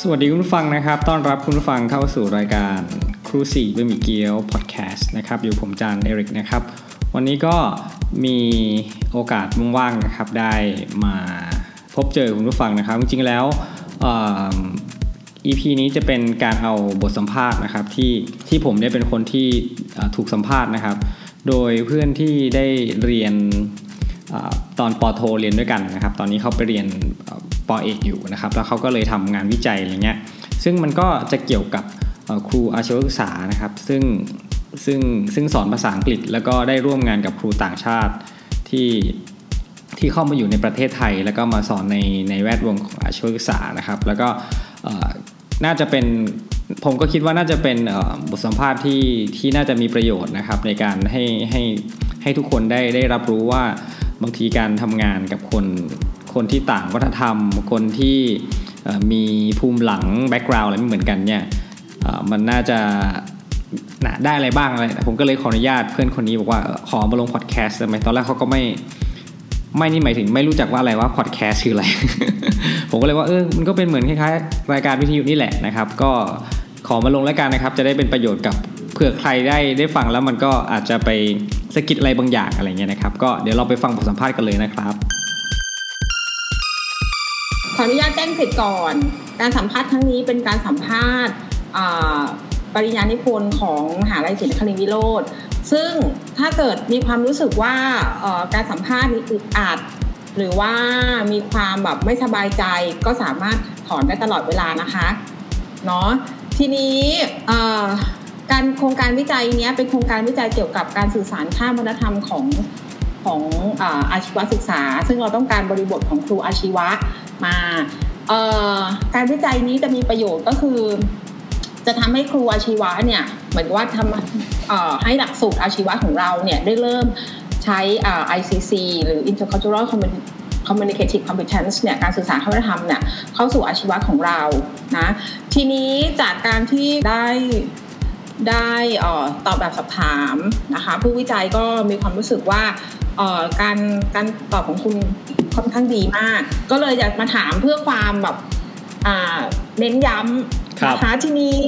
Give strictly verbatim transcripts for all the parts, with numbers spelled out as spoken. สวัสดีคุณผู้ฟังนะครับต้อนรับคุณผู้ฟังเข้าสู่รายการครูสี่บะหมี่เกี๊ยวพอดแคสต์นะครับอยู่ผมจานเอริกนะครับวันนี้ก็มีโอกาสว่างๆนะครับได้มาพบเจอคุณผู้ฟังนะครับจริงๆแล้วเอ่อ อี พี นี้จะเป็นการเอาบทสัมภาษณ์นะครับที่ที่ผมเนี่ยเป็นคนที่ถูกสัมภาษณ์นะครับโดยเพื่อนที่ได้เรียนตอนปอโทเรียนด้วยกันนะครับตอนนี้เขาไปเรียนปอเอกอยู่นะครับแล้วเขาก็เลยทำงานวิจัยอะไรเงี้ยซึ่งมันก็จะเกี่ยวกับครูอาชีวศึกษานะครับซึ่งซึ่งซึ่งสอนภาษาอังกฤษแล้วก็ได้ร่วมงานกับครูต่างชาติที่ที่เข้ามาอยู่ในประเทศไทยแล้วก็มาสอนในในแวดวงของอาชีวศึกษานะครับแล้วก็น่าจะเป็นผมก็คิดว่าน่าจะเป็นบทสัมภาษณ์ที่ที่น่าจะมีประโยชน์นะครับในการให้ให้ให้ทุกคนได้ได้รับรู้ว่าบางทีการทำงานกับคนคนที่ต่างวัฒนธรรมคนที่มีภูมิหลังแบ็คกราวด์อะไรไม่เหมือนกันเนี่ยมันน่าจะได้อะไรบ้างอะไรผมก็เลยขออนุญาตเพื่อนคนนี้บอกว่าขอมาลงพอดแคสต์ได้ไหมตอนแรกเขาก็ไม่ไม่นี่หมายถึงไม่รู้จักว่าอะไรว่าพอดแคสต์คืออะไร ผมก็เลยว่าเออมันก็เป็นเหมือนคล้ายๆรายการวิทยุนี่แหละนะครับก็ขอมาลงแล้วกันนะครับจะได้เป็นประโยชน์กับเผื่อใครได้ได้ฟังแล้วมันก็อาจจะไปสะกิดอะไรบางอย่างอะไรเงี้ยนะครับก็เดี๋ยวเราไปฟังบทสัมภาษณ์กันเลยนะครับขออนุญาตแจ้งเสร็จก่อนการสัมภาษณ์ครั้งนี้เป็นการสัมภาษณ์ปริญญานิพนธ์ของมหาวิทยาลัยศรีนครินทร์วิโรจน์ซึ่งถ้าเกิดมีความรู้สึกว่าการสัมภาษณ์นี้อึดอัดหรือว่ามีความแบบไม่สบายใจก็สามารถถอนได้ตลอดเวลานะคะเนาะทีนี้การโครงการวิจัยนี้เป็นโครงการวิจัยเกี่ยวกับการสื่อสารข้ามวัฒนธรรมของของอาชีวศึกษาซึ่งเราต้องการบริบทของครูอาชีวะมาการวิจัยนี้จะมีประโยชน์ก็คือจะทำให้ครูอาชีวะเนี่ยเหมือนว่าทำให้หลักสูตรอาชีวะของเราเนี่ยได้เริ่มใช้ ไอ ซี ซี หรือ Intercultural Communicative Competence เนี่ยการสื่อสารข้ามวัฒนธรรมเนี่ยเข้าสู่อาชีวะของเรานะทีนี้จากการที่ได้ได้ตอบแบบสอบถามนะคะผู้วิจัยก็มีความรู้สึกว่าการการตอบของคุณค่อนข้างดีมากก็เลยอยากมาถามเพื่อความแบบเน้นย้ำนะคะทีนี้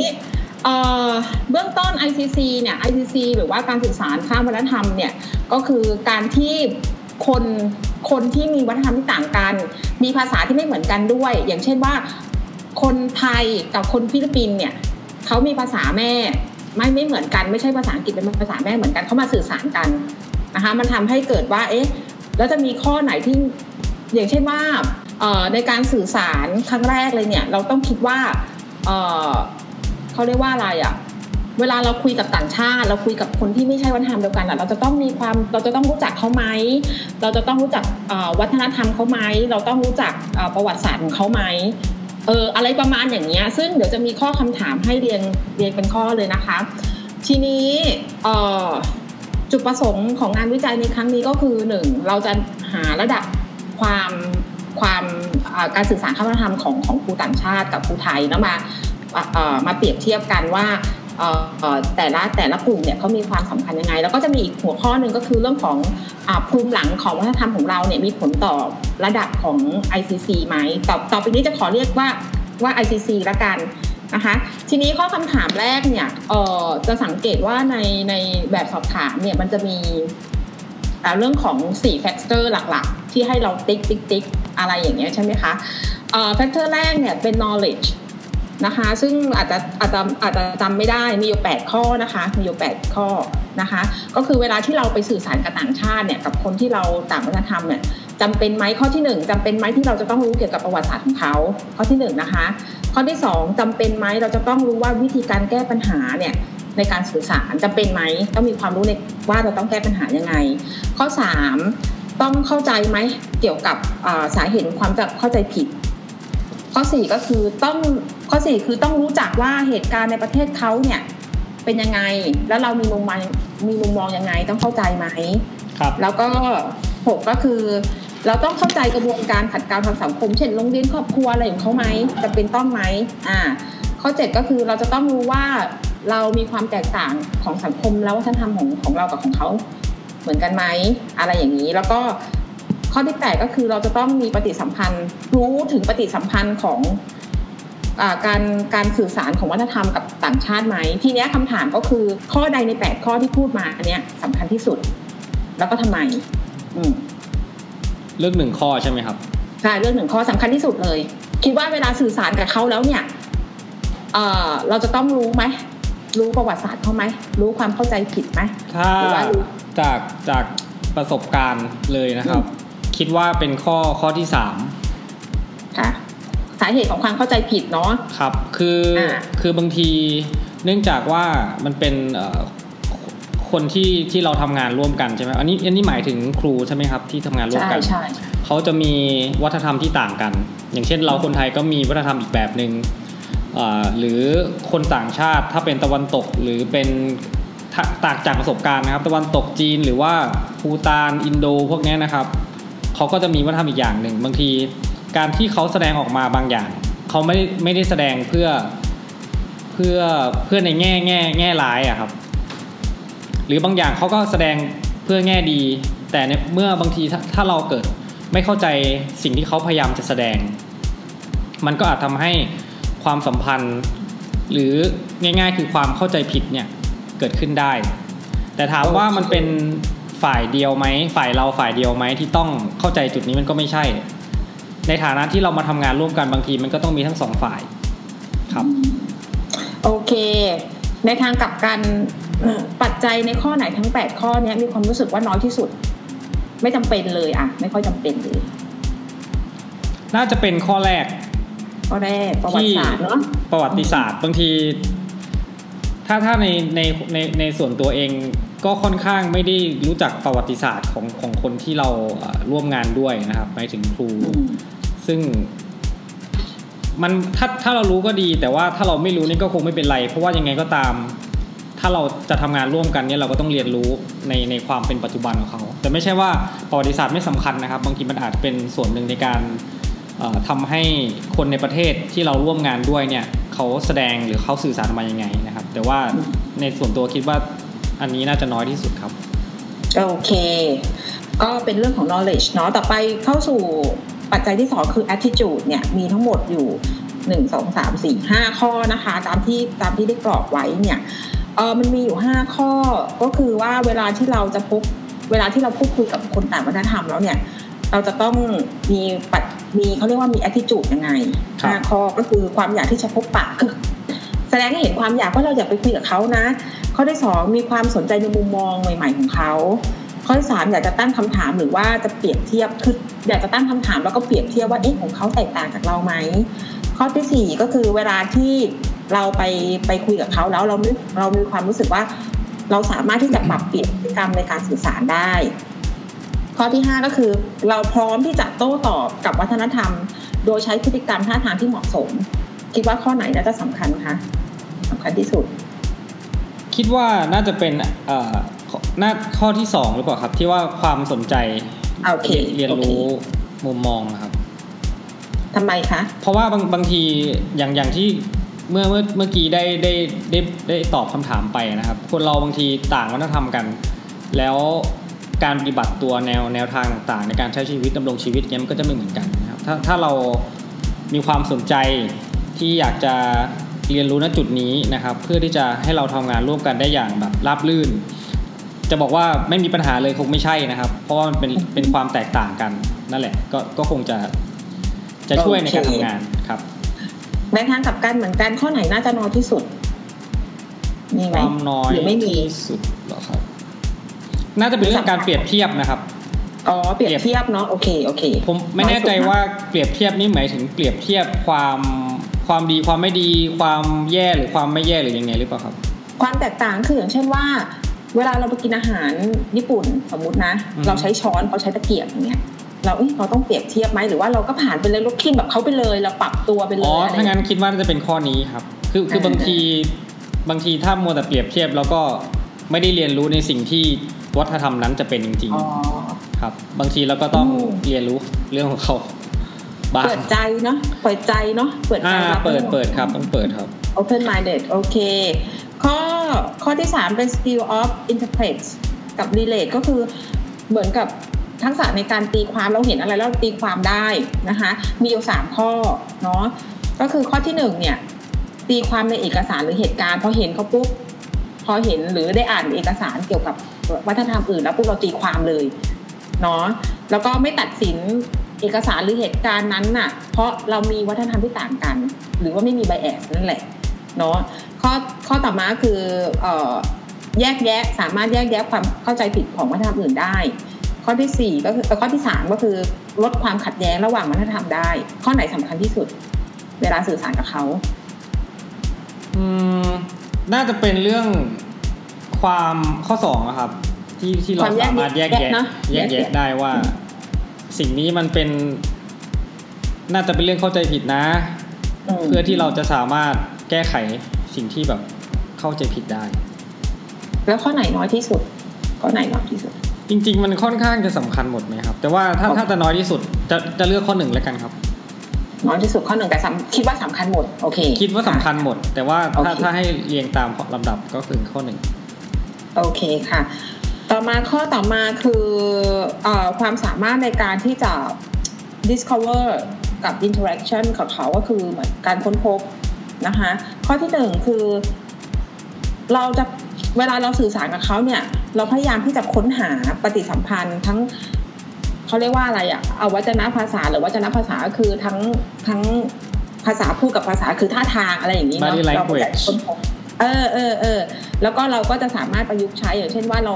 เบื้องต้น ไอ ซี ซี เนี่ย ไอ ซี ซี หรือว่าการสื่อสารข้ามวัฒนธรรมเนี่ยก็คือการที่คนคนที่มีวัฒนธรรมที่ต่างกันมีภาษาที่ไม่เหมือนกันด้วยอย่างเช่นว่าคนไทยกับคนฟิลิปปินส์เนี่ยเขามีภาษาแม่ไม่ไม่เหมือนกันไม่ใช่ภาษาอังกฤษเป็นภาษาแม่เหมือนกันเขามาสื่อสารกันนะคะมันทำให้เกิดว่าเอ๊ะแล้วจะมีข้อไหนที่อย่างเช่นว่าในการสื่อสารครั้งแรกเลยเนี่ยเราต้องคิดว่าเอ่อเขาเรียกว่าอะไรอ่ะเวลาเราคุยกับต่างชาติเราคุยกับคนที่ไม่ใช่วัฒนธรรมเดียวกันอ่ะเราจะต้องมีความเราจะต้องรู้จักเขาไหมเราจะต้องรู้จักวัฒนธรรมเขาไหมเราต้องรู้จักประวัติศาสตร์ของเขาไหมเอออะไรประมาณอย่างเงี้ยซึ่งเดี๋ยวจะมีข้อคำถามให้เรียงเรียงเป็นข้อเลยนะคะทีนี้เอ่อจุดประสงค์ของงานวิจัยในครั้งนี้ก็คือหนึ่งเราจะหาระดับความความการสื่อสารข้ามวัฒนธรรมของของครูต่างชาติกับครูไทยแล้วมามาเปรียบเทียบกันว่าแต่ละแต่ละกลุ่มเนี่ยเขามีความสำคัญยังไงแล้วก็จะมีอีกหัวข้อหนึ่งก็คือเรื่องของภูมิหลังของวัฒนธรรมของเราเนี่ยมีผลต่อระดับของ ไอ ซี ซี ไหมต่อต่อไปนี้จะขอเรียกว่าว่า ไอ ซี ซี ละกันนะคะทีนี้ข้อคำถามแรกเนี่ยจะสังเกตว่าในในแบบสอบถามเนี่ยมันจะมีเรื่องของสี่ factor หลักๆที่ให้เราติ๊กติ๊กติ๊กอะไรอย่างเงี้ยใช่ไหมคะเอ่อ factor แรกเนี่ยเป็น knowledge นะคะซึ่งอาจจะอาจจะอาจจะจำไม่ได้มีอยู่แปดข้อนะคะมีอยู่แปดข้อนะคะก็คือเวลาที่เราไปสื่อสารกับต่างชาติเนี่ยกับคนที่เราต่างวัฒนธรรมเนี่ยจำเป็นไหมข้อที่หนึ่งจำเป็นไหมที่เราจะต้องรู้เกี่ยวกับประวัติศาสตร์ของเขาข้อที่หนึ่งนะคะข้อที่สองจำเป็นไหมเราจะต้องรู้ว่าวิธีการแก้ปัญหาเนี่ยในการสื่อสารจำเป็นไหมต้องมีความรู้ในว่าเราต้องแก้ปัญหายังไงข้อสามต้องเข้าใจไหมเกี่ยวกับสาเหตุความเข้าใจผิดข้อสี่ก็คือต้องข้อสี่คือต้องรู้จักว่าเหตุการณ์ในประเทศเขาเนี่ยเป็นยังไงแล้วเรามีมุมมองมีมุมมองยังไงต้องเข้าใจไหมครับแล้วก็หกก็คือเราต้องเข้าใจกระบวนการขัดเกลาทางสังคมเช่นโรงเรียนครอบครัวอะไรของเขาไหมจะเป็นต้องไหมอ่าข้อเจ็ดก็คือเราจะต้องรู้ว่าเรามีความแตกต่างของสังคมและวัฒนธรรมของของเรากับของเขาเหมือนกันไหมอะไรอย่างนี้แล้วก็ ข้อที่แปดก็คือเราจะต้องมีปฏิสัมพันธ์รู้ถึงปฏิสัมพันธ์ของอ่าการการสื่อสารของวัฒนธรรมกับต่างชาติไหมทีเนี้ยคำถามก็คือข้อใดในแปดข้อที่พูดมาอันเนี้ยสำคัญที่สุดแล้วก็ทำไมอืมเรื่องหนึ่งข้อใช่ไหมครับใช่เรื่องหนึ่งข้อสำคัญที่สุดเลยคิดว่าเวลาสื่อสารกับเขาแล้วเนี่ยเอ่อเราจะต้องรู้ไหมรู้ประวัติศาสตร์เขาไหมรู้ความเข้าใจผิดไหมถ้าจากจากประสบการณ์เลยนะครับคิดว่าเป็นข้อข้อที่สามค่ะสาเหตุของความเข้าใจผิดเนาะครับคือคือบางทีเนื่องจากว่ามันเป็นคนที่ที่เราทำงานร่วมกันใช่ไหมอันนี้อันนี้หมายถึงครูใช่ไหมครับที่ทำงานร่วมกันใช่ใช่เขาจะมีวัฒนธรรมที่ต่างกันอย่างเช่นเราคนไทยก็มีวัฒนธรรมอีกแบบนึงหรือคนต่างชาติถ้าเป็นตะวันตกหรือเป็นต่างจากประสบการณ์นะครับตะวันตกจีนหรือว่าภูฏานอินโดพวกนี้นะครับเขาก็จะมีวัฒนธรรมอีกอย่างนึงบางทีการที่เขาแสดงออกมาบางอย่างเขาไม่ไม่ได้แสดงเพื่อเพื่อเพื่อในแง่แง่แง่ร้ายอะครับหรือบางอย่างเขาก็แสดงเพื่อแง่ดีแต่เมื่อบางทีถ้าเราเกิดไม่เข้าใจสิ่งที่เขาพยายามจะแสดงมันก็อาจทำให้ความสัมพันธ์หรือง่ายๆคือความเข้าใจผิดเนี่ยเกิดขึ้นได้แต่ถามว่ามันเป็นฝ่ายเดียวไหมฝ่ายเราฝ่ายเดียวไหมที่ต้องเข้าใจจุดนี้มันก็ไม่ใช่ในฐานะที่เรามาทำงานร่วมกันบางทีมันก็ต้องมีทั้งสองฝ่ายครับโอเคในทางกลับกันปัจจัยในข้อไหนทั้งแปดข้อนี้มีความรู้สึกว่าน้อยที่สุดไม่จำเป็นเลยอ่ะไม่ค่อยจำเป็นเลยน่าจะเป็นข้อแรกข้อแรกประวัติศาสตร์เนาะประวัติศาสตร์บางทีถ้าถ้าในในในในส่วนตัวเองก็ค่อนข้างไม่ได้รู้จักประวัติศาสตร์ของของคนที่เราร่วมงานด้วยนะครับหมายถึงครูซึ่งมันถ้าถ้าเรารู้ก็ดีแต่ว่าถ้าเราไม่รู้นี่ก็คงไม่เป็นไรเพราะว่ายังไงก็ตามถ้าเราจะทำงานร่วมกันเนี่ยเราก็ต้องเรียนรู้ในในความเป็นปัจจุบันของเขาแต่ไม่ใช่ว่าประวัติศาสตร์ไม่สำคัญนะครับบางทีมันอาจเป็นส่วนหนึ่งในการทำให้คนในประเทศที่เราร่วมงานด้วยเนี่ยเขาแสดงหรือเขาสื่อสารมายังไงนะครับแต่ว่าในส่วนตัวคิดว่าอันนี้น่าจะน้อยที่สุดครับโอเคก็เป็นเรื่องของ knowledge เนาะต่อไปเข้าสู่ปัจจัยที่สองคือ attitude เนี่ยมีทั้งหมดอยู่หนึ่ง สอง สาม สี่ ห้าข้อนะคะตามที่ตามที่ได้กรอกไว้เนี่ยเออมันมีอยู่ห้าข้อก็คือว่าเวลาที่เราจะพบเวลาที่เราพูดคุยกับคนต่างวัฒนธรรมแล้วเนี่ยเราจะต้องมีปัดมีเขาเรียกว่ามี attitude ยังไงห้าข้อก็คือความอยากที่จะพบปะคือแสดงให้เห็นความอยากว่าเราอยากไปคุยกับเขานะข้อที่สองมีความสนใจในมุมมองใหม่ๆของเขาข้อที่สามอยากจะตั้งคำถามหรือว่าจะเปรียบเทียบคืออยากจะตั้งคำถามแล้วก็เปรียบเทียบว่าเอ๊ะของเขาแตกต่างจากเราไหมข้อที่สี่ก็คือเวลาที่เราไปไปคุยกับเขาแล้วเราเรามีความรู้สึกว่าเราสามารถที่จะปรับเปลี่ยนพฤติกรรมในการสื่อสารได้ข้อที่ห้าก็คือเราพร้อมที่จะโต้ตอบกับวัฒนธรรมโดยใช้พฤติกรรมท่าทางที่เหมาะสมคิดว่าข้อไหนน่าจะสำคัญคะสำคัญที่สุดคิดว่าน่าจะเป็นเอ่อน่าข้อที่สองหรือเปล่าครับที่ว่าความสนใจ okay. เรียนรู้ okay. มุมมองนะครับทำไมคะเพราะว่าบางบางทีอย่างอย่างที่เมื่อเมื่อเมื่อกี้ได้ได้ได้ได้ตอบคำถามไปนะครับคนเราบางทีต่างวัฒนธรรมกันแล้วการปฏิบัติตัวแนวแนวทางต่างๆในการใช้ชีวิตดำรงชีวิตเนี้ยมันก็จะไม่เหมือนกันนะครับถ้าถ้าเรามีความสนใจที่อยากจะเรียนรู้ณจุดนี้นะครับเพื่อที่จะให้เราทำงานร่วมกันได้อย่างแบบราบรื่นจะบอกว่าไม่มีปัญหาเลยคงไม่ใช่นะครับเพราะว่ามันเป็นเป็นความแตกต่างกันนั่นแหละก็ก็คงจะจะช่วยในการทำงานครับในทางกลับกันเหมือนกันข้อไหนน่าจะน้อยที่สุดมีไหมหรือไม่มีสุดหรอครับน่าจะเป็นเรื่องการเปรียบเทียบนะครับอ๋อเปรียบเทียบเนาะโอเคโอเคผมไม่แน่ใจว่าเปรียบเทียบนี่หมายถึงเปรียบเทียบความความดีความไม่ดีความแย่หรือความไม่แย่หรือยังไงหรือเปล่าครับความแตกต่างคืออย่างเช่นว่าเวลาเราไปกินอาหารญี่ปุ่นสมมุตินะเราใช้ช้อนเขาใช้ตะเกียบอย่างเงี้ยเราเอ๊ะเราต้องเปรียบเทียบไหมหรือว่าเราก็ผ่านไปเลยลดขึ้นแบบเขาไปเลยเราปรับตัวไปเลยอ๋อถ้างั้นคิดว่าน่าจะเป็นข้อนี้ครับคือคือบางทีบางทีถ้ามัวแต่เปรียบเทียบแล้วก็ไม่ได้เรียนรู้ในสิ่งที่วัฒนธรรมนั้นจะเป็นจริงๆครับบางทีเราก็ต้องเรียนรู้เรื่องของเขาเปิดใจเนาะเปิดใจเนาะเปิดใจรับเปิดเปิดครับต้องเปิดครับ open minded โอเคข้อข้อที่สามเป็น skill of interpret กับ relate ก็คือเหมือนกับ ทักษะในการตีความเราเห็นอะไรแล้วตีความได้นะคะมีอยู่สามข้อเนาะก็คือข้อที่หนึ่งเนี่ยตีความในเอกสารหรือเหตุการณ์พอเห็นเขาปุ๊บพอเห็นหรือได้อ่านเอกสารเกี่ยวกับวัฒนธรรมอื่นแล้วปุ๊บเราตีความเลยเนาะแล้วก็ไม่ตัดสินเอกสารหรือเหตุการณ์นั้นน่ะเพราะเรามีวัฒนธรรมที่ต่างกันหรือว่าไม่มีไบแอสนั่นแหละเนาะข้อข้อต่อมาคือเอ่อแยกแยะสามารถแยกแยะความเข้าใจผิดของวัฒนธรรมอื่นได้ข้อที่สี่ก็คือข้อที่สามก็คือลดความขัดแย้งระหว่างวัฒนธรรมได้ข้อไหนสำคัญที่สุดเวลาสื่อสารกับเขาอืมน่าจะเป็นเรื่องความข้อสองนะครับที่ที่เราสามารถแยกแยะแยกแยะได้ว่าสิ่งนี้มันเป็นน่าจะเป็นเรื่องเข้าใจผิดนะเพื่อที่เราจะสามารถแก้ไขสิ่งที่แบบเข้าใจผิดได้แล้วข้อไหนน้อยที่สุดข้อไหนน้อยที่สุดจริงๆมันค่อนข้างจะสำคัญหมดไหมครับแต่ว่าถ้าถ้าจะน้อยที่สุดจะจะเลือกข้อหนึ่งแล้วกันครับน้อยที่สุดข้อหนึ่งแต่คิดว่าสำคัญหมดโอเคคิดว่าสำคัญหมดแต่ว่าถ้าถ้าให้เรียงตามลำดับก็คือข้อหนึ่งโอเคค่ะต่อมาข้อต่อมาคือเอ่อความสามารถในการที่จะ discover กับ interaction กับเขาก็คือเหมือนการค้นพบนะคะข้อที่หนึ่งคือเราจะเวลาเราสื่อสารกับเขาเนี่ยเราพยายามที่จะค้นหาปฏิสัมพันธ์ทั้งเขาเรียกว่าอะไรอ่ะเอาวจนภาษาหรือวจนภาษาคือทั้งทั้งภาษาพูดกับภาษาคือท่าทางอะไรอย่างนี้เนาะเราจะค้นพบเออเออเออแล้วก็เราก็จะสามารถประยุกต์ใช้อย่างเช่นว่าเรา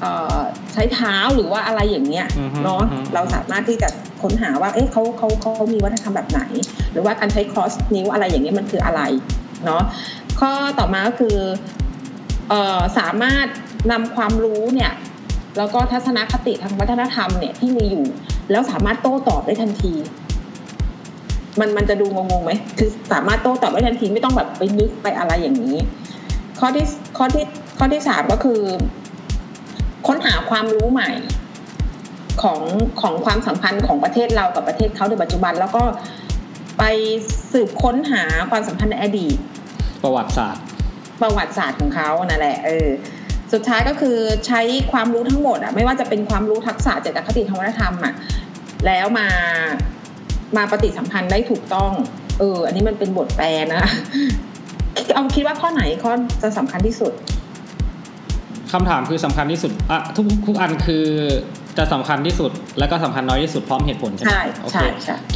เอ่อใช้เท้าหรือว่าอะไรอย่างเงี้ยเนาะเราสามารถที่จะค้นหาว่าเอ๊ะเขาเขาเขามีวัฒนธรรมแบบไหนหรือว่าการใช้ cross นิ้วอะไรอย่างเงี้ยมันคืออะไรเนาะข้อต่อมาก็คือเอ่อสามารถนำความรู้เนี่ยแล้วก็ทัศนคติทางวัฒนธรรมเนี่ยที่มีอยู่แล้วสามารถโต้ตอบได้ทันทีมันมันจะดูงงๆไหมคือสามารถโต้ตอบได้ทันทีไม่ต้องแบบไปนึกไปอะไรอย่างนี้ข้อที่ข้อที่ข้อที่สามก็คือค้นหาความรู้ใหม่ของของความสัมพันธ์ของประเทศเรากับประเทศเขาในปัจจุบันแล้วก็ไปสืบค้นหาความสัมพันธ์ในอดีตประวัติศาสตร์ประวัติศาสตร์ของเขานั่นแหละเออสุดท้ายก็คือใช้ความรู้ทั้งหมดอ่ะไม่ว่าจะเป็นความรู้ทักษะเจตคติทางวัฒนธรรมอ่ะแล้วมามาปฏิสัมพันธ์ได้ถูกต้องเอออันนี้มันเป็นบทแปลนะเอาคิดว่าข้อไหนข้อจะสำคัญที่สุดคำถามคือสำคัญที่สุดอ่ะทุกทุกอันคือจะสำคัญที่สุดแล้วก็สำคัญน้อยที่สุดพร้อมเหตุผลใช่ไหมโอเค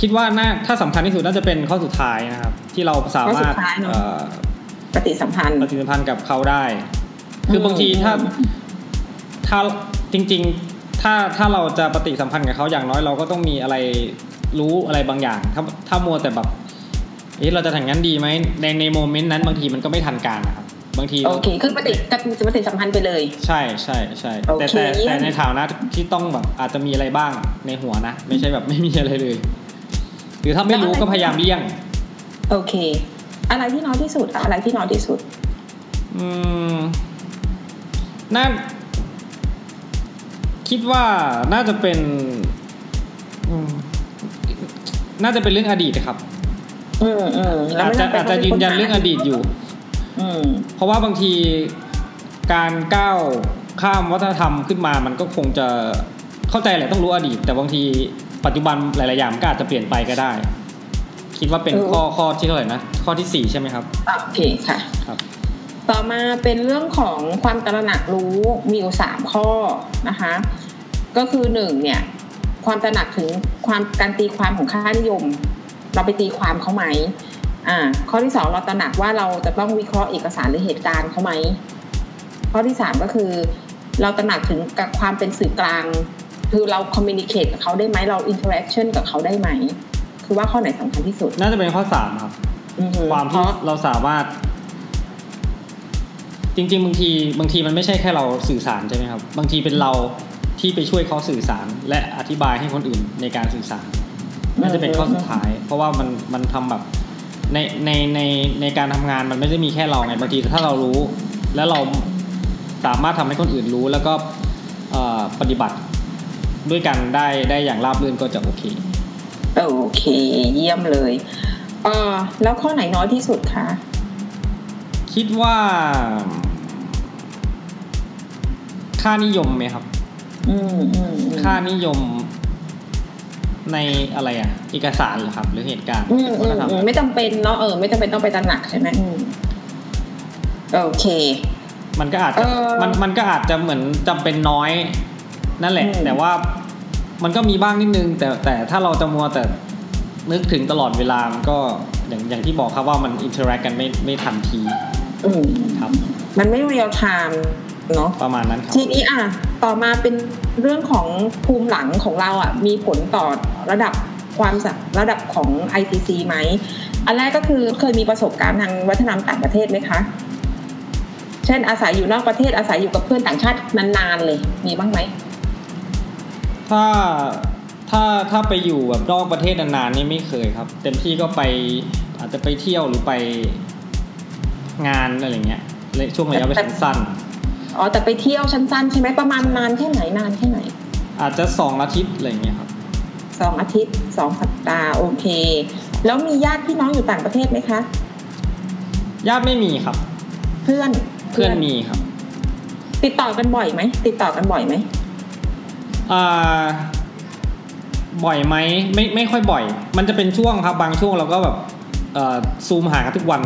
คิดว่าน่าถ้าสำคัญที่สุดน่าจะเป็นข้อสุดท้ายนะครับที่เราสามารถปฏิสัมพันธ์ปฏิสัมพันธ์กับเขาได้คือบางทีถ้าถ้าจริงๆถ้าถ้าเราจะปฏิสัมพันธ์กับเขาอย่างน้อยเราก็ต้องมีอะไรรู้อะไรบางอย่างถ้าถ้ามัวแต่แบบเอ๊ะเราจะทำงั้นดีไหมในในโมเมนต์นั้นบางทีมันก็ไม่ทันการนะครับบางทีโอเคคือปฏิปฏิสัมพันธ์ไปเลยใช่ใช่ใช่แต่แต่แต่ในฐานะที่ต้องแบบอาจจะมีอะไรบ้างในหัวนะไม่ใช่แบบไม่มีอะไรเลยหรือถ้าไม่รู้ก็พยายามเลี่ยงโอเคอะไรที่น้อยที่สุดอะไรที่น้อยที่สุดอืมน่าคิดว่าน่าจะเป็นน่าจะเป็นเรื่องอดีตนะครับอืมอืมอาจจะอาจจะยืนยันเรื่องอดีตอยู่อืมเพราะว่าบางทีการก้าวข้ามวัฒนธรรมขึ้นมามันก็คงจะเข้าใจแหละต้องรู้อดีตแต่บางทีปัจจุบันหลายๆอย่างก็อาจจะเปลี่ยนไปก็ได้คิดว่าเป็นข้อข้อที่เท่าไหร่นะข้อที่สี่ใช่ไหมครับโอเคค่ะครับต่อมาเป็นเรื่องของความตระหนักรู้มีอยู่สามข้อนะคะก็คือหนึ่งเนี่ยความตระหนักถึงความการตีความของค่านิยมเราไปตีความเขาไหมอ่าข้อที่สองเราตระหนักว่าเราจะต้องวิเคราะห์เอกสารหรือเหตุการณ์เขาไหมข้อที่สามก็คือเราตระหนักถึงความเป็นสื่อกลางคือเราคอมมิวนิเคตกับเขาได้ไหมเราอินเทอร์แอคชั่นกับเขาได้ไหมคือว่าข้อไหนสำคัญที่สุดน่าจะเป็นข้อสามครับความที่เราสามารถจริงๆบางทีบางทีมันไม่ใช่แค่เราสื่อสารใช่ไหมครับบางทีเป็นเราที่ไปช่วยเขาสื่อสารและอธิบายให้คนอื่นในการสื่อสารน่าจะเป็นข้อสุดท้ายเพราะว่ามันมันทำแบบในในในในการทำงานมันไม่ได้มีแค่เราไงบางทีถ้าเรารู้และเราสามารถทำให้คนอื่นรู้แล้วก็ปฏิบัติด้วยกันได้ได้อย่างราบรื่นก็จะโอเคโอเคเยี่ยมเลยเออแล้วข้อไหนน้อยที่สุดคะคิดว่าค่านิยมไหมครับ ค่านิยมในอะไรอ่ะเอกสารหรือครับหรือเหตุการณ์ไม่จำเป็นเนาะเออไม่จำเป็นต้องไปตระหนักใช่ไหมโอเคมันก็อาจจะมันมันก็อาจจะเหมือนจำเป็นน้อยนั่นแหละแต่ว่ามันก็มีบ้างนิดนึงแต่แต่ถ้าเราจะมัวแต่นึกถึงตลอดเวลามันก็อย่างอย่างที่บอกครับว่ามันอินเทอร์แอคกันไม่ไม่ทันทีครับมันไม่เรียลไทม์เนาะประมาณนั้นครับทีนี้อ่ะต่อมาเป็นเรื่องของภูมิหลังของเราอ่ะมีผลต่อระดับความระดับของ ไอ ซี ซี ไหมอันแรกก็คือเคยมีประสบการณ์ทางวัฒนธรรมต่างประเทศไหมคะเช่นอาศัยอยู่นอกประเทศอาศัยอยู่กับเพื่อนต่างชาตินานๆเลยมีบ้างไหมถ้าถ้าถ้าไปอยู่แบบนอกประเทศนานๆนี่ไม่เคยครับเต็มที่ก็ไปอาจจะไปเที่ยวหรือไปงานอะไรเงี้ยช่วงระยะเวลาสั้นอ๋อแต่ไปเที่ยวสั้นๆใช่ไหมประมาณนานแค่ไหนนานแค่ไหนอาจจะสองอาทิตย์อะไรเงี้ยครับสองอาทิตย์สองสัปดาห์โอเคแล้วมีญาติพี่น้องอยู่ต่างประเทศไหมคะญาติไม่มีครับเพื่อนเพื่อนมีครับติดต่อกันบ่อยไหมติดต่อกันบ่อยไหมอ่าบ่อยไหมไม่ไม่ค่อยบ่อยมันจะเป็นช่วงครับบางช่วงเราก็แบบเอ่อซูมหากันทุกวัน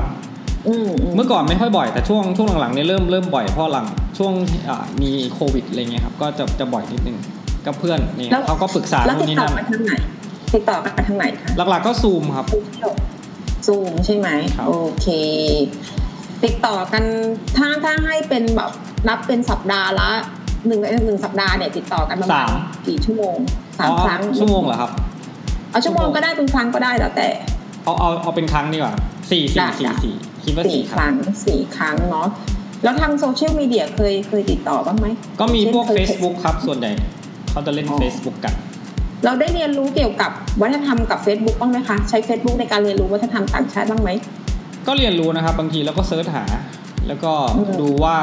เมื่อก่อนไม่ค่อยบ่อยแต่ช่วงช่วงหลังๆเนี่ยเริ่มเริ่มบ่อยเพราะหลังช่วงอ่ามีโควิดอะไรเงี้ยครับก็จะจะบ่อยนิดนึงกับเพื่อนเนี่ยเขาก็ปรึกษาเรื่องนี้นะติดต่อกันทางไหนติดต่อกันทางไหนคะหลักๆก็ซูมครับซูมใช่ไหมโอเคติดต่อกันถ้าถ้าให้เป็นแบบนับเป็นสัปดาห์ละหนึ่งหนึ่งสัปดาห์เนี่ยติดต่อกันประมาณกี่ชั่วโมงสามครั้งชั่วโมงเหรอครับเอาชั่วโมงก็ได้เป็นครั้งก็ได้แล้วแต่เอาเอาเอาเป็นครั้งดีกว่าสี่สี่สี่สี่คิดว่าสี่ครั้งสี่ครั้งเนาะแล้วทางโซเชียลมีเดียเคยเคยติดต่อบ้างไหมก็มีพวก Facebook ครับส่วนใหญ่เขาจะเล่น Facebook กันเราได้เรียนรู้เกี่ยวกับวัฒนธรรมกับ Facebook บ้างไหมคะใช้ Facebook ในการเรียนรู้วัฒนธรรมต่างชาติบ้างไหมก็เรียนรู้นะครับบางทีแล้วก็เสิร์ชหาแล้วก็ดูว่า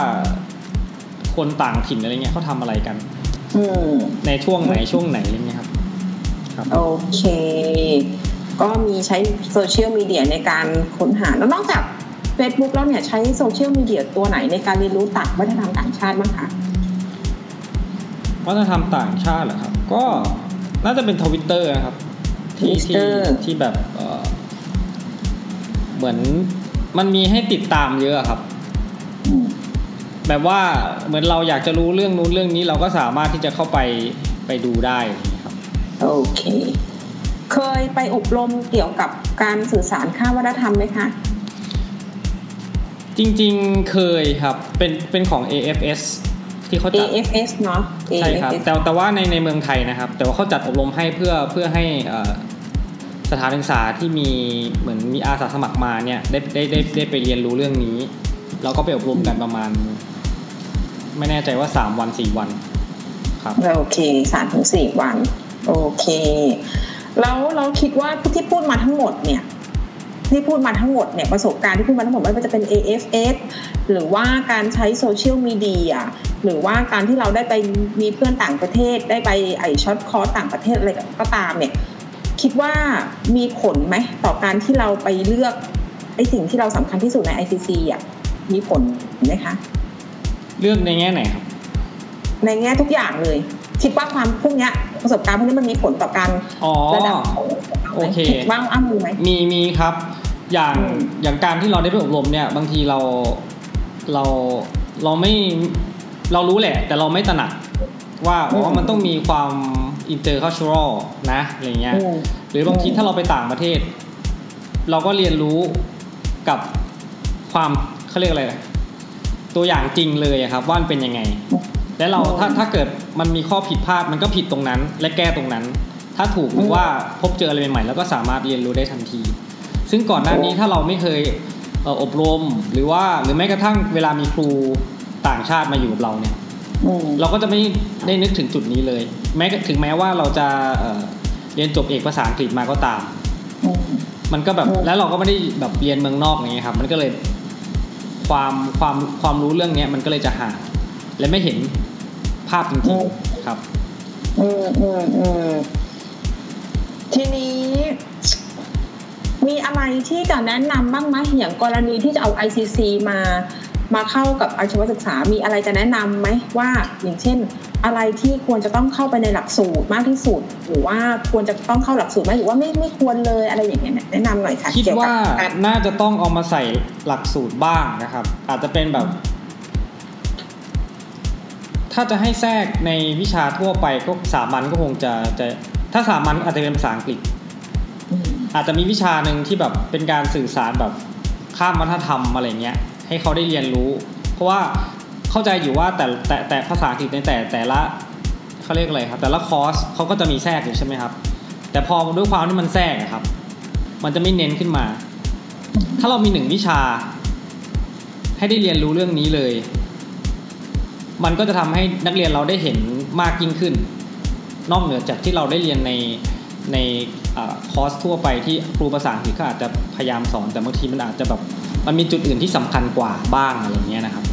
คนต่างถิ่นอะไรเงี้ยเขาทำอะไรกันในช่วงไหนช่วงไหนอะไรเงี้ยครับโอเคก็มีใช้โซเชียลมีเดียในการค้นหาแล้วนอกจาก Facebook แล้วเนี่ยใช้โซเชียลมีเดียตัวไหนในการเรียนรู้ต่างวัฒนธรรมต่างชาติบ้างคะวัฒนธรรมต่างชาติเหรอครับก็น่าจะเป็น Twitter นะครับที่ที่แบบเหมือนมันมีให้ติดตามเยอะครับแบบว่าเหมือนเราอยากจะรู้เรื่องนู้นเรื่องนี้เราก็สามารถที่จะเข้าไปไปดูได้ครับโอเคเคยไปอบรมเกี่ยวกับการสื่อสารข้ามวัฒนธรรมไหมคะจริงๆเคยครับเป็นเป็นของ เอ เอฟ เอส ที่เขาจัด เอ เอฟ เอส เนาะใช่ครับแต่แต่ว่าในในเมืองไทยนะครับแต่ว่าเขาจัดอบรมให้เพื่อเพื่อให้สถานศึกษาที่มีเหมือนมีอาสาสมัครมาเนี่ยได้ได้ได้ได้ไปเรียนรู้เรื่องนี้แล้วก็ไปอบรมกันประมาณไม่แน่ใจว่าสามวันสี่วันครับโอเค สามถึงสี่ วันโอเคแล้วเราคิดว่าที่พูดมาทั้งหมดเนี่ยที่พูดมาทั้งหมดเนี่ยประสบการณ์ที่พูดมาทั้งหมดไม่ว่าจะเป็น เอ เอฟ เอส หรือว่าการใช้โซเชียลมีเดียหรือว่าการที่เราได้ไปมีเพื่อนต่างประเทศได้ไปไอช็อตคอร์สต่างประเทศอะไรก็ตามเนี่ยคิดว่ามีผลไหมต่อการที่เราไปเลือกไอสิ่งที่เราสำคัญที่สุดใน ไอ ซี ซี อ่ะมีผลไหมคะเลือกในแง่ไหนครับในแง่ทุกอย่างเลยคิดว่าความพวกเนี้ยประสบการณ์พวกนี้มันมีผลต่อการระดับโอเคว่าอ้ำมีไหมมีมีครับอย่างอย่างการที่เราได้ไปอบรมเนี่ยบางทีเราเราเราไม่เรารู้แหละแต่เราไม่ตระหนักว่าอ๋อมันต้องมีความอินเตอร์คัลเจอรัลนะอะไรเงี้ยหรือบางทีถ้าเราไปต่างประเทศเราก็เรียนรู้กับความเขาเรียกอะไรตัวอย่างจริงเลยครับว่ามันเป็นยังไงและเราถ้าถ้าเกิดมันมีข้อผิดพลาดมันก็ผิดตรงนั้นและแก้ตรงนั้นถ้าถูกหรือว่าพบเจออะไรใหม่ๆแล้วก็สามารถเรียนรู้ได้ทันทีซึ่งก่อนหน้านี้ถ้าเราไม่เคยอบรมหรือว่าหรือแม้กระทั่งเวลามีครูต่างชาติมาอยู่กับเราเนี่ยเราก็จะไม่ได้นึกถึงจุดนี้เลยแม้ถึงแม้ว่าเราจะเรียนจบเอกภาษาอังกฤษมาก็ตามมันก็แบบแล้วเราก็ไม่ได้แบบเรียนเมืองนอกอย่างเงี้ยครับมันก็เลยความความความรู้เรื่องนี้มันก็เลยจะห่างและไม่เห็นภาพจริงๆครับอืมอืมอืมทีนี้มีอะไรที่จะแนะนำบ้างไหมอย่างกรณีที่จะเอา ไอ ซี ซี มามาเข้ากับอาชีวศึกษามีอะไรจะแนะนำไหมว่าอย่างเช่น อะไรที่ควรจะต้องเข้าไปในหลักสูตรมากที่สุดหรือว่าควรจะต้องเข้าหลักสูตรไหมหรือว่าไม่ไม่ควรเลยอะไรอย่างเงี้ยแนะนำหน่อยค่ะคิดว่าน่าจะต้องเอามาใส่หลักสูตรบ้างนะครับอาจจะเป็นแบบถ้าจะให้แทรกในวิชาทั่วไปก็สามัญก็คงจะจะถ้าสามัญอาจจะเป็นภาษาอังกฤษอาจจะมีวิชานึงที่แบบเป็นการสื่อสารแบบข้ามวัฒนธรรมอะไรเงี้ยให้เขาได้เรียนรู้เพราะว่าเข้าใจอยู่ว่าแต่แต่แต่ภาษาอังกฤษในแต่แต่ละเขาเรียกอะไรครับแต่ละคอร์สเขาก็จะมีแทรกอยู่ใช่ไหมครับแต่พอด้วยความที่มันแทรกครับมันจะไม่เน้นขึ้นมาถ้าเรามีหนึ่งวิชาให้ได้เรียนรู้เรื่องนี้เลยมันก็จะทำให้นักเรียนเราได้เห็นมากยิ่งขึ้นนอกเหนือจากที่เราได้เรียนในในคอร์สทั่วไปที่ครูภาษาอังกฤษเขาอาจจะพยายามสอนแต่บางทีมันอาจจะแบบมันมีจุดอื่นที่สำคัญกว่าบ้างอะไรเงี้ยนะครับ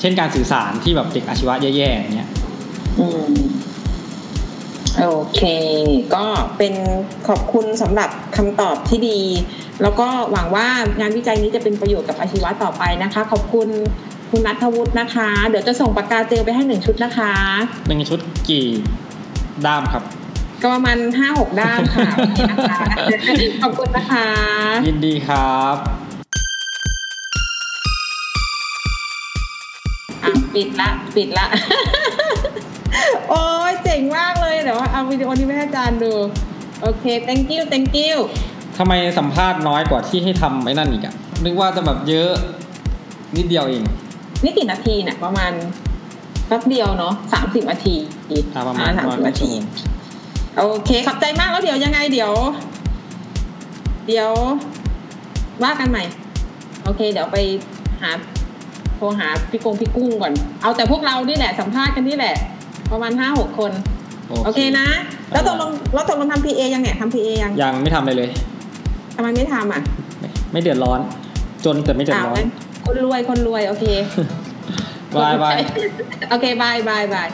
เช่นการสื่อสารที่แบบเด็กอาชีวะแย่ๆอย่างเงี้ยอืมโอเคก็เป็นขอบคุณสำหรับคำตอบที่ดีแล้วก็หวังว่างานวิจัยนี้จะเป็นประโยชน์กับอาชีวะต่อไปนะคะขอบคุณคุณณัฐวุฒินะคะเดี๋ยวจะส่งปากกาเจลไปให้หนึ่งชุดนะคะหนึ่งชุดกี่ด้ามครับก็ประมาณ ห้าหก ด้ามค่ะ นะคะขอบคุณนะคะยินดีครับปิดละปิดละ โอ้ยเจ๋งมากเลยเดี๋ยวเอาวิดีโอนี้ไปให้อาจารย์ดูโอเค thank you thank you ทำไมสัมภาษณ์น้อยกว่าที่ให้ทำไอ้นั่นอีกอะนึกว่าจะแบบเยอะนิดเดียวเองนี่กี่นาทีเนี่ยประมาณแป๊บเดียวเนาะสามสิบนาทีอ่าประมาณสามสิบนาทีโอเคขอบใจมากแล้วเดี๋ยวยังไงเดี๋ยวเดี๋ยวว่ากันใหม่โอเคเดี๋ยวไปหาโทรหาพี่กงพี่กุ้งก่อนเอาแต่พวกเรานี่แหละสัมภาษณ์กันนี่แหละประมาณ ห้าหก คนโอเค okay นะแล้วตกลงแล้วตกลงทำ พี เอ ยังเนี่ยทำ พี เอ ยังยังไม่ทำอะไรเลยทำไมไม่ทำอ่ะไม่ไม่เดือดร้อนจนแต่ไม่เดือดร้อนคนรวยคนรวยโอเคบายบายโอเคบายบายบาย